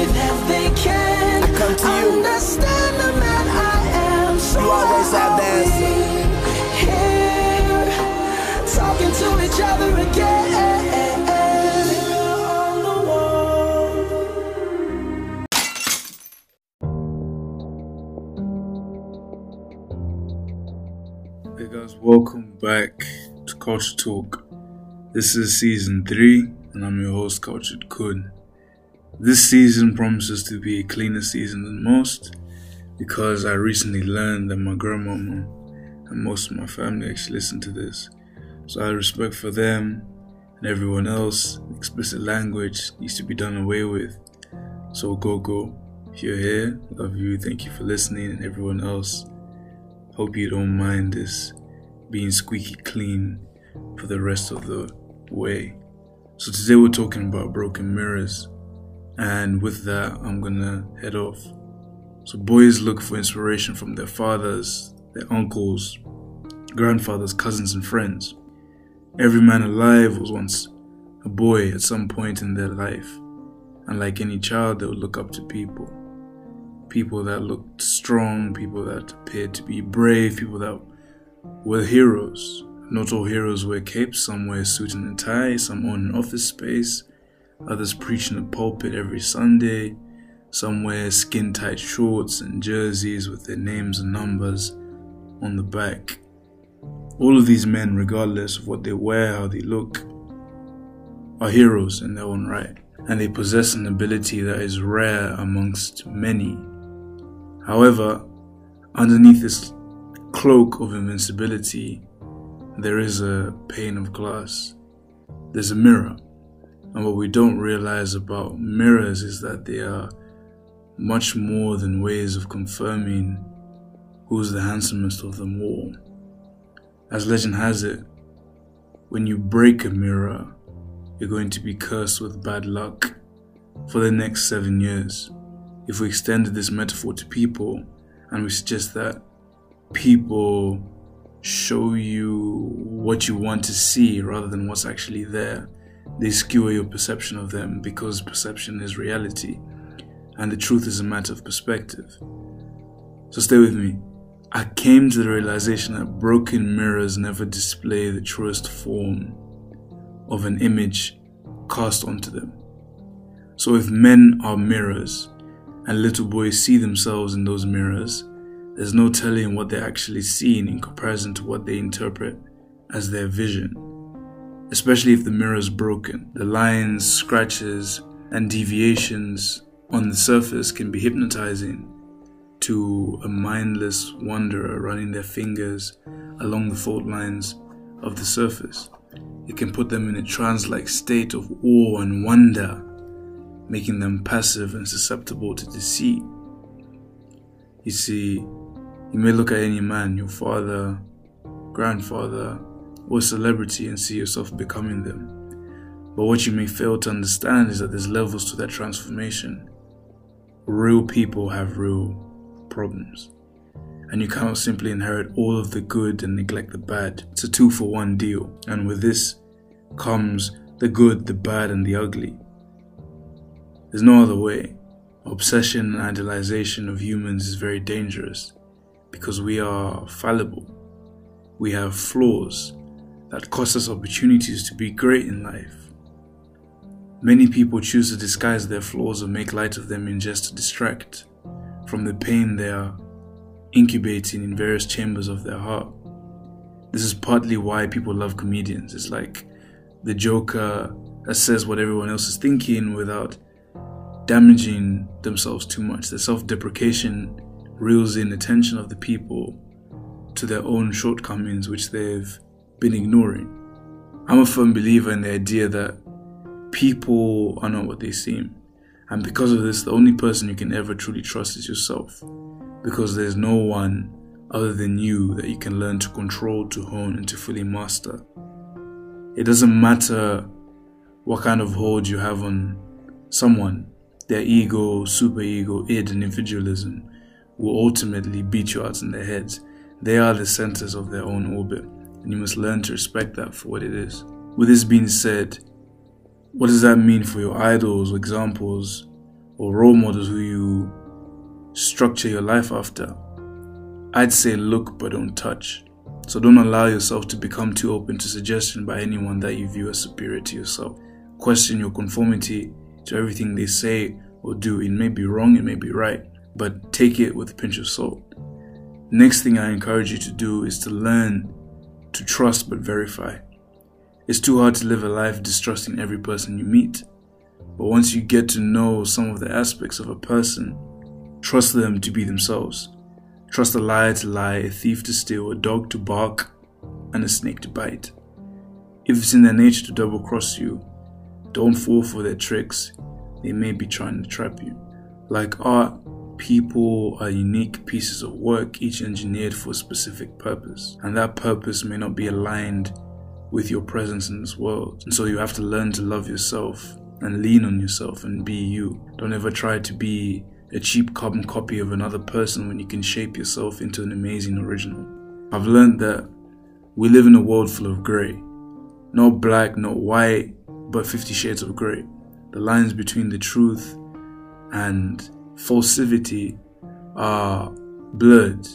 me that they can understand the man I am. So you always have that. Here, talking to each other again. On the wall. Hey guys, welcome back to Culture Talk. This is season 3, and I'm your host, Culture Coon. This season promises to be a cleaner season than most, because I recently learned that my grandmama and most of my family actually listen to this. So out of respect for them and everyone else, explicit language needs to be done away with. So go. If you're here, love you, thank you for listening, and everyone else, hope you don't mind this being squeaky clean for the rest of the way. So today we're talking about Broken Mirrors, and with that I'm gonna head off. So boys look for inspiration from their fathers, their uncles, grandfathers, cousins and friends. Every man alive was once a boy at some point in their life, and like any child they would look up to people. People that looked strong, people that appeared to be brave, people that were heroes. Not all heroes wear capes, some wear a suit and a tie, some own an office space, others preach in a pulpit every Sunday, some wear skin-tight shorts and jerseys with their names and numbers on the back. All of these men, regardless of what they wear, how they look, are heroes in their own right, and they possess an ability that is rare amongst many. However, underneath this cloak of invincibility, there is a pane of glass. There's a mirror. And what we don't realize about mirrors is that they are much more than ways of confirming who's the handsomest of them all. As legend has it, when you break a mirror, you're going to be cursed with bad luck for the next 7 years. If we extended this metaphor to people, and we suggest that people show you what you want to see rather than what's actually there, they skewer your perception of them, because perception is reality and the truth is a matter of perspective. So stay with me. I came to the realization that broken mirrors never display the truest form of an image cast onto them. So if men are mirrors and little boys see themselves in those mirrors, there's no telling what they're actually seeing in comparison to what they interpret as their vision, especially if the mirror's broken. The lines, scratches, and deviations on the surface can be hypnotizing to a mindless wanderer running their fingers along the fault lines of the surface. It can put them in a trance-like state of awe and wonder, making them passive and susceptible to deceit. You see, you may look at any man, your father, grandfather, or celebrity, and see yourself becoming them. But what you may fail to understand is that there's levels to that transformation. Real people have real problems, and you cannot simply inherit all of the good and neglect the bad. It's a 2-for-1 deal, and with this comes the good, the bad, and the ugly. There's no other way. Obsession and idealization of humans is very dangerous, because we are fallible. We have flaws that cost us opportunities to be great in life. Many people choose to disguise their flaws or make light of them in jest to distract from the pain they are incubating in various chambers of their heart. This is partly why people love comedians. It's like the Joker that says what everyone else is thinking without damaging themselves too much. Their self-deprecation reels in attention of the people to their own shortcomings, which they've been ignoring. I'm a firm believer in the idea that people are not what they seem, and because of this, the only person you can ever truly trust is yourself, because there's no one other than you that you can learn to control, to hone, and to fully master. It doesn't matter what kind of hold you have on someone. Their ego, superego, id, and individualism will ultimately beat you out in their heads. They are the centers of their own orbit, and you must learn to respect that for what it is. With this being said, what does that mean for your idols, examples, or role models who you structure your life after, I'd say look but don't touch. So don't allow yourself to become too open to suggestion by anyone that you view as superior to yourself. Question your conformity to everything they say or do. It may be wrong, it may be right, but take it with a pinch of salt. Next thing I encourage you to do is to learn to trust but verify. It's too hard to live a life distrusting every person you meet. But once you get to know some of the aspects of a person, trust them to be themselves. Trust a liar to lie, a thief to steal, a dog to bark, and a snake to bite. If it's in their nature to double-cross you, don't fall for their tricks. They may be trying to trap you. Like art, people are unique pieces of work, each engineered for a specific purpose. And that purpose may not be aligned with your presence in this world. And so you have to learn to love yourself and lean on yourself and be you. Don't ever try to be a cheap carbon copy of another person when you can shape yourself into an amazing original. I've learned that we live in a world full of grey. Not black, not white, but 50 shades of grey. The lines between the truth and falsity are blurred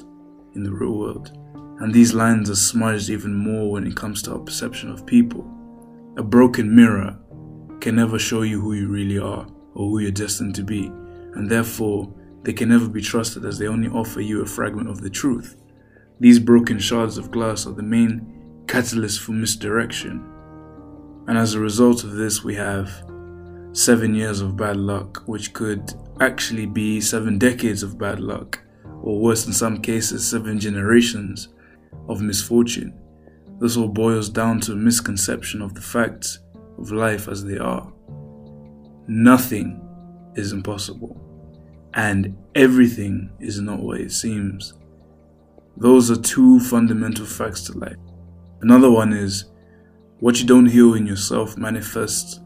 in the real world. And these lines are smudged even more when it comes to our perception of people. A broken mirror can never show you who you really are or who you're destined to be, and therefore they can never be trusted as they only offer you a fragment of the truth. These broken shards of glass are the main catalyst for misdirection, and as a result of this we have 7 years of bad luck, which could actually be 7 decades of bad luck, or worse in some cases 7 generations of misfortune. This all boils down to a misconception of the facts of life as they are. Nothing is impossible, and everything is not what it seems. Those are two fundamental facts to life. Another one is, what you don't heal in yourself manifests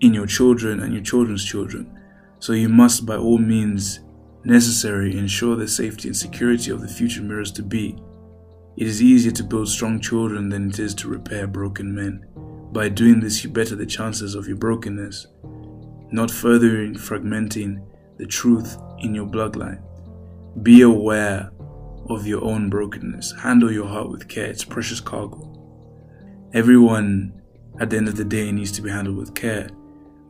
in your children and your children's children. So you must, by all means necessary, ensure the safety and security of the future mirrors to be. It is easier to build strong children than it is to repair broken men. By doing this, you better the chances of your brokenness, not furthering fragmenting the truth in your bloodline. Be aware of your own brokenness. Handle your heart with care. It's precious cargo. Everyone, at the end of the day, needs to be handled with care.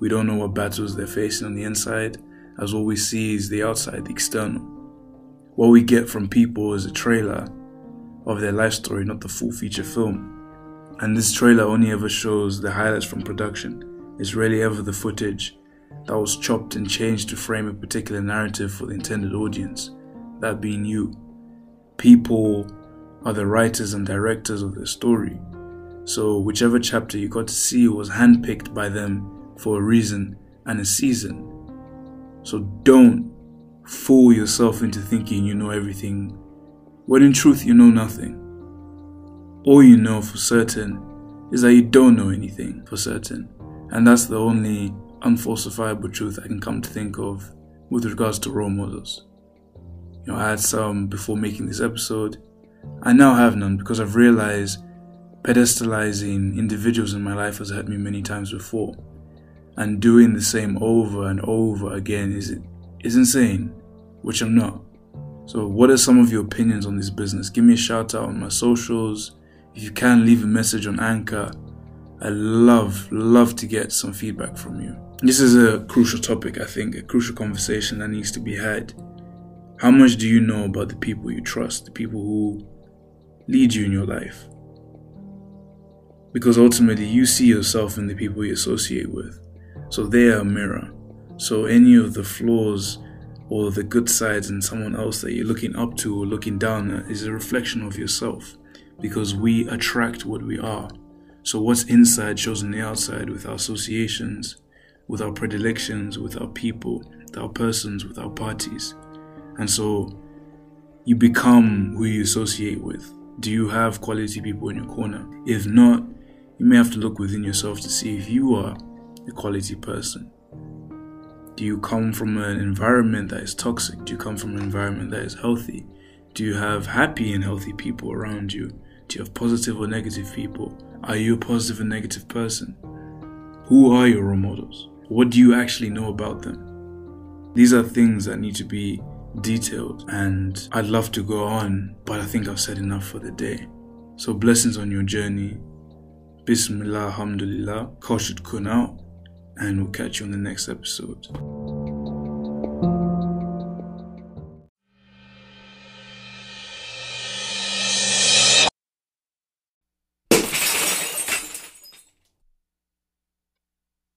We don't know what battles they're facing on the inside, as all we see is the outside, the external. What we get from people is a trailer of their life story, not the full feature film. And this trailer only ever shows the highlights from production. It's rarely ever the footage that was chopped and changed to frame a particular narrative for the intended audience, that being you. People are the writers and directors of their story. So whichever chapter you got to see was handpicked by them for a reason and a season. So don't fool yourself into thinking you know everything, when in truth you know nothing. All you know for certain is that you don't know anything for certain, and that's the only unfalsifiable truth I can come to think of with regards to role models. You know, I had some before making this episode. I now have none because I've realized pedestalizing individuals in my life has hurt me many times before, and doing the same over and over again is insane, which I'm not. So what are some of your opinions on this business? Give me a shout out on my socials. If you can, leave a message on Anchor. I love to get some feedback from you. This is a crucial topic, I think, a crucial conversation that needs to be had. How much do you know about the people you trust, the people who lead you in your life? Because ultimately, you see yourself in the people you associate with. So they are a mirror. So any of the flaws or the good sides in someone else that you're looking up to or looking down at is a reflection of yourself, because we attract what we are. So what's inside shows on the outside, with our associations, with our predilections, with our people, with our persons, with our parties. And so you become who you associate with. Do you have quality people in your corner? If not, you may have to look within yourself to see if you are a quality person. Do you come from an environment that is toxic? Do you come from an environment that is healthy? Do you have happy and healthy people around you? Do you have positive or negative people? Are you a positive and negative person? Who are your role models? What do you actually know about them? These are things that need to be detailed, and I'd love to go on, but I think I've said enough for the day. So blessings on your journey. Bismillah, Alhamdulillah, Culture Coon out, and we'll catch you on the next episode.